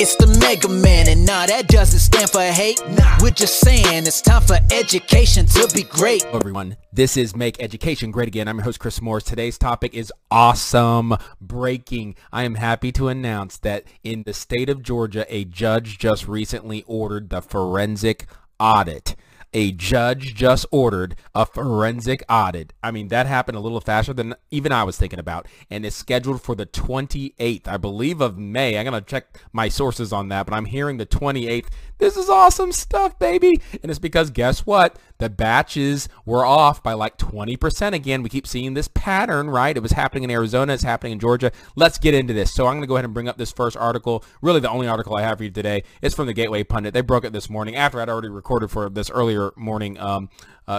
It's the Mega Man, and nah, that doesn't stand for hate. Nah, we're just saying it's time for education to be great. Hello everyone, this is Make Education Great Again. I'm your host, Chris Morris. Today's topic is awesome. Breaking. I am happy to announce that in the state of Georgia, a judge just recently ordered the forensic audit. A judge just ordered a forensic audit. I mean, that happened a little faster than even I was thinking about, and it's scheduled for the 28th, I believe, of May. I'm going to check my sources on that, but I'm hearing the 28th. This is awesome stuff, baby. And it's because, guess what? The batches were off by like 20%. Again, we keep seeing this pattern, right? It was happening in Arizona. It's happening in Georgia. Let's get into this. So I'm going to go ahead and bring up this first article. Really, the only article I have for you today is from the Gateway Pundit. They broke it this morning after I'd already recorded for this earlier morning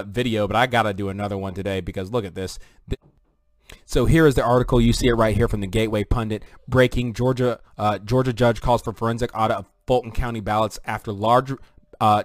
video, but I gotta do another one today because look at this. So here is the article. You see it right here from the Gateway Pundit. Breaking: Georgia judge calls for forensic audit of Fulton County ballots after large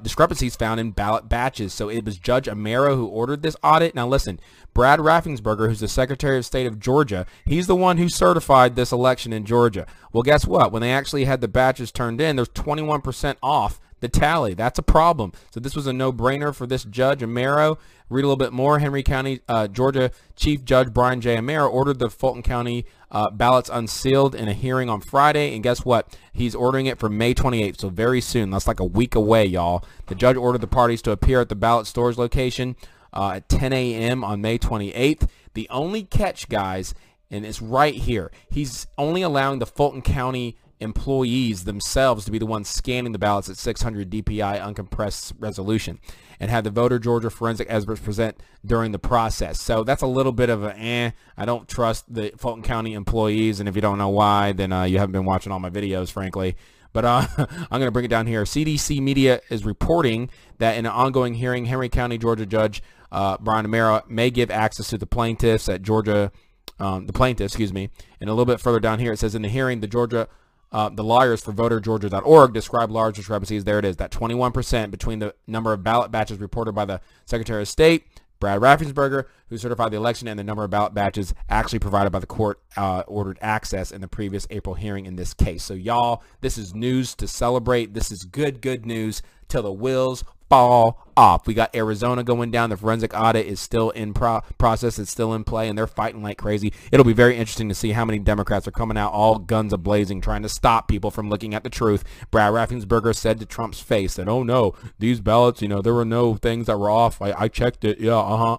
discrepancies found in ballot batches. So it was Judge Amero who ordered this audit. Now listen, Brad Raffensperger, who's the Secretary of State of Georgia, he's the one who certified this election in Georgia. Well, guess what? When they actually had the batches turned in, there's 21% off the tally. That's a problem. So this was a no-brainer for this Judge Amero. Read a little bit more. Henry County, Georgia Chief Judge Brian J Amero ordered the Fulton County ballots unsealed in a hearing on Friday, and guess what? He's ordering it for May 28th, so very soon. That's like a week away, y'all. The judge ordered the parties to appear at the ballot storage location at 10 a.m. on May 28th. The only catch, guys, and it's right here, he's only allowing the Fulton County employees themselves to be the ones scanning the ballots at 600 DPI uncompressed resolution and have the VoterGeorgia forensic experts present during the process. So that's a little bit of a I don't trust the Fulton County employees, and if you don't know why, then you haven't been watching all my videos, frankly. But I'm going to bring it down here. CDC Media is reporting that in an ongoing hearing, Henry County, Georgia Judge Brian Amaro may give access to the plaintiffs at Georgia, the plaintiffs, excuse me. And a little bit further down here, it says in the hearing, the Georgia the lawyers for VoterGeorgia.org describe large discrepancies. There it is, that 21% between the number of ballot batches reported by the Secretary of State, Brad Raffensperger, who certified the election, and the number of ballot batches actually provided by the court ordered access in the previous April hearing in this case. So, y'all, this is news to celebrate. This is good news till the wheels fall off. We got Arizona going down. The forensic audit is still in process. It's still in play, and they're fighting like crazy. It'll be very interesting to see how many Democrats are coming out all guns a-blazing, trying to stop people from looking at the truth. Brad Raffensperger said to Trump's face that, oh, no, these ballots, you know, there were no things that were off. I checked it. Yeah,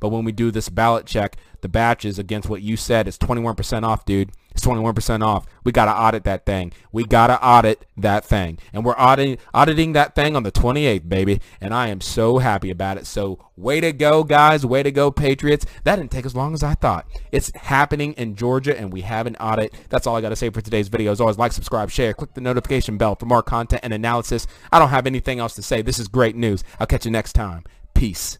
But when we do this ballot check, the batches against what you said is 21% off, dude. It's 21% off. We got to audit that thing. We got to audit that thing. And we're auditing that thing on the 28th, baby. And I am so happy about it. So way to go, guys. Way to go, Patriots. That didn't take as long as I thought. It's happening in Georgia, and we have an audit. That's all I got to say for today's video. As always, like, subscribe, share, click the notification bell for more content and analysis. I don't have anything else to say. This is great news. I'll catch you next time. Peace.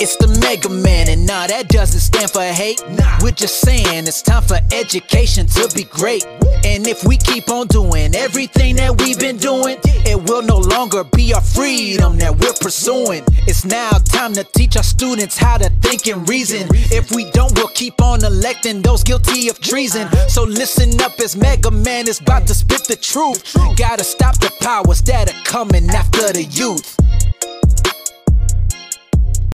It's the Mega Man, and nah, that doesn't stand for hate. Nah, we're just saying it's time for education to be great. And if we keep on doing everything that we've been doing, it will no longer be our freedom that we're pursuing. It's now time to teach our students how to think and reason. If we don't, we'll keep on electing those guilty of treason. So listen up, as Mega Man is about to spit the truth. Gotta stop the powers that are coming after the youth.